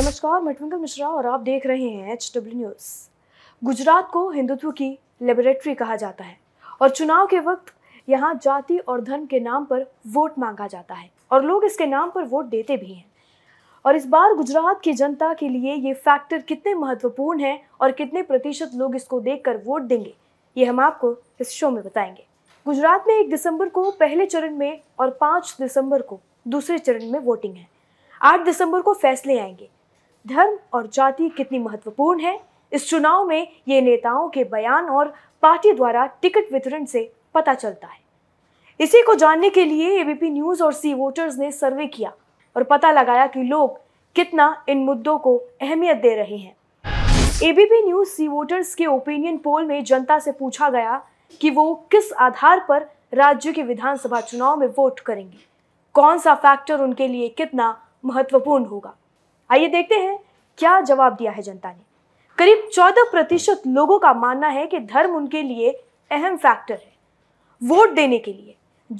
नमस्कार, मैं तरुण मिश्रा और आप देख रहे हैं HW न्यूज। गुजरात को हिंदुत्व की लेबोरेटरी कहा जाता है और चुनाव के वक्त यहाँ जाति और धर्म के नाम पर वोट मांगा जाता है और लोग इसके नाम पर वोट देते भी हैं। और इस बार गुजरात की जनता के लिए ये फैक्टर कितने महत्वपूर्ण है और कितने प्रतिशत लोग इसको देखकर वोट देंगे, ये हम आपको इस शो में बताएंगे। गुजरात में 1 दिसंबर को पहले चरण में और 5 दिसंबर को दूसरे चरण में वोटिंग है। 8 दिसंबर को फैसले आएंगे। धर्म और जाति कितनी महत्वपूर्ण है, इस चुनाव में ये नेताओं के बयान और पार्टी द्वारा टिकट वितरण से पता चलता है। इसी को जानने के लिए एबीपी न्यूज और सी वोटर्स ने सर्वे किया और पता लगाया कि लोग कितना इन मुद्दों को अहमियत दे रहे हैं। एबीपी न्यूज सी वोटर्स के ओपिनियन पोल में जनता से पूछा गया कि वो किस आधार पर राज्य के विधानसभा चुनाव में वोट करेंगे, कौन सा फैक्टर उनके लिए कितना महत्वपूर्ण होगा। आइए देखते हैं क्या जवाब दिया है जनता ने। करीब 14% लोगों का मानना है कि धर्म उनके लिए अहम फैक्टर है वोट देने के लिए।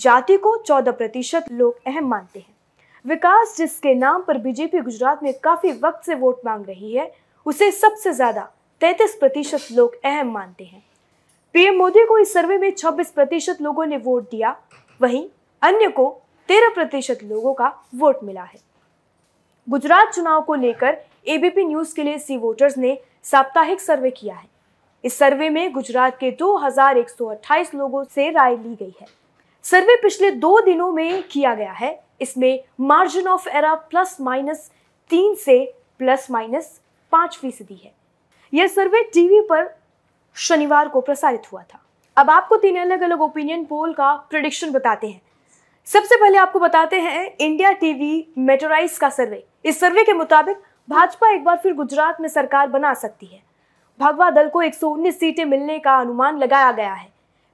जाति को 14% लोग अहम मानते हैं। विकास, जिसके नाम पर बीजेपी गुजरात में काफी वक्त से वोट मांग रही है, उसे सबसे ज्यादा 33% लोग अहम मानते हैं। पीएम मोदी को इस सर्वे में 26% लोगों ने वोट दिया, वहीं अन्य को 13% लोगों का वोट मिला है। गुजरात चुनाव को लेकर एबीपी न्यूज के लिए सी वोटर्स ने साप्ताहिक सर्वे किया है। इस सर्वे में गुजरात के 2128 लोगों से राय ली गई है। सर्वे पिछले 2 दिनों में किया गया है। इसमें मार्जिन ऑफ एरर +/-3 से ±5% है। यह सर्वे टीवी पर शनिवार को प्रसारित हुआ था। अब आपको 3 अलग अलग ओपिनियन पोल का प्रेडिक्शन बताते हैं। सबसे पहले आपको बताते हैं इंडिया टीवी मेटराइज का सर्वे। इस सर्वे के मुताबिक भाजपा एक बार फिर गुजरात में सरकार बना सकती है। भगवा दल को 119 सीटें मिलने का अनुमान लगाया गया है।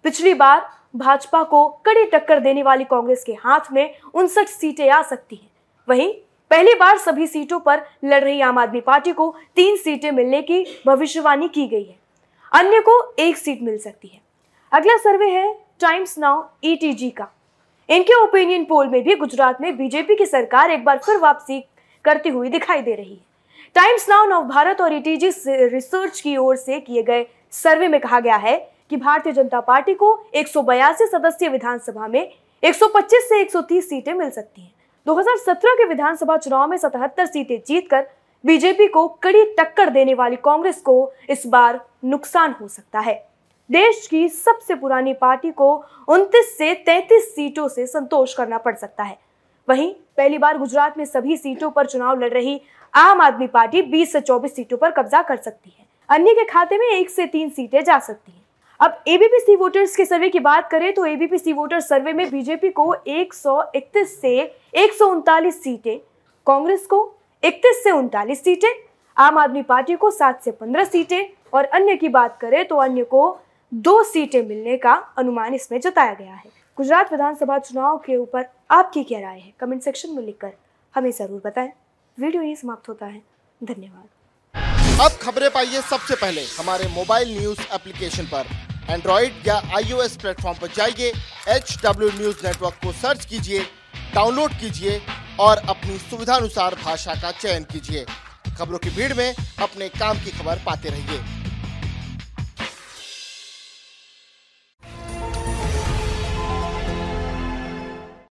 पिछली बार भाजपा को कड़ी टक्कर देने वाली कांग्रेस के हाथ में 59 सीटें आ सकती हैं। वहीं पहली बार सभी सीटों पर लड़ रही आम आदमी पार्टी को 3 सीटें मिलने की भविष्यवाणी की गई है। अन्य को 1 सीट मिल सकती है। अगला सर्वे है टाइम्स नाउ ईटीजी का। इनके ओपिनियन पोल में भी गुजरात में बीजेपी की सरकार एक बार फिर वापसी करती हुई दिखाई दे रही है। टाइम्स नाउ, नवभारत और ईटीजी रिसर्च की ओर से किए गए सर्वे में कहा गया है कि भारतीय जनता पार्टी को 182 सदस्यीय विधानसभा में 125 से 130 सीटें मिल सकती हैं। 2017 के विधानसभा चुनाव में 77 सीटें जीतकर बीजेपी को कड़ी टक्कर देने वाली कांग्रेस को इस बार नुकसान हो सकता है। देश की सबसे पुरानी पार्टी को 29 से 33 सीटों से संतोष करना पड़ सकता है। वहीं पहली बार गुजरात में सभी सीटों पर चुनाव लड़ रही आम आदमी पार्टी 20 से 24 सीटों पर कब्जा कर सकती है। अन्य के खाते में 1 से 3 सीटें जा सकती हैं। अब एबीपी सी वोटर्स के सर्वे की बात करें तो एबीपी सी वोटर्स सर्वे में बीजेपी को 131 से 139 सीटें, कांग्रेस को 31 से 39 सीटें, आम आदमी पार्टी को 7 से 15 सीटें और अन्य की बात करें तो अन्य को 2 सीटें मिलने का अनुमान इसमें जताया गया है। गुजरात विधानसभा चुनाव के ऊपर आपकी क्या राय है, कमेंट सेक्शन में लिखकर हमें जरूर बताएं। वीडियो यहीं समाप्त होता है, धन्यवाद। अब खबरें पाइए सबसे पहले हमारे मोबाइल न्यूज एप्लीकेशन पर। एंड्रॉयड या iOS प्लेटफॉर्म पर जाइए, HW न्यूज नेटवर्क को सर्च कीजिए, डाउनलोड कीजिए और अपनी सुविधानुसार भाषा का चयन कीजिए। खबरों की भीड़ में अपने काम की खबर पाते रहिए।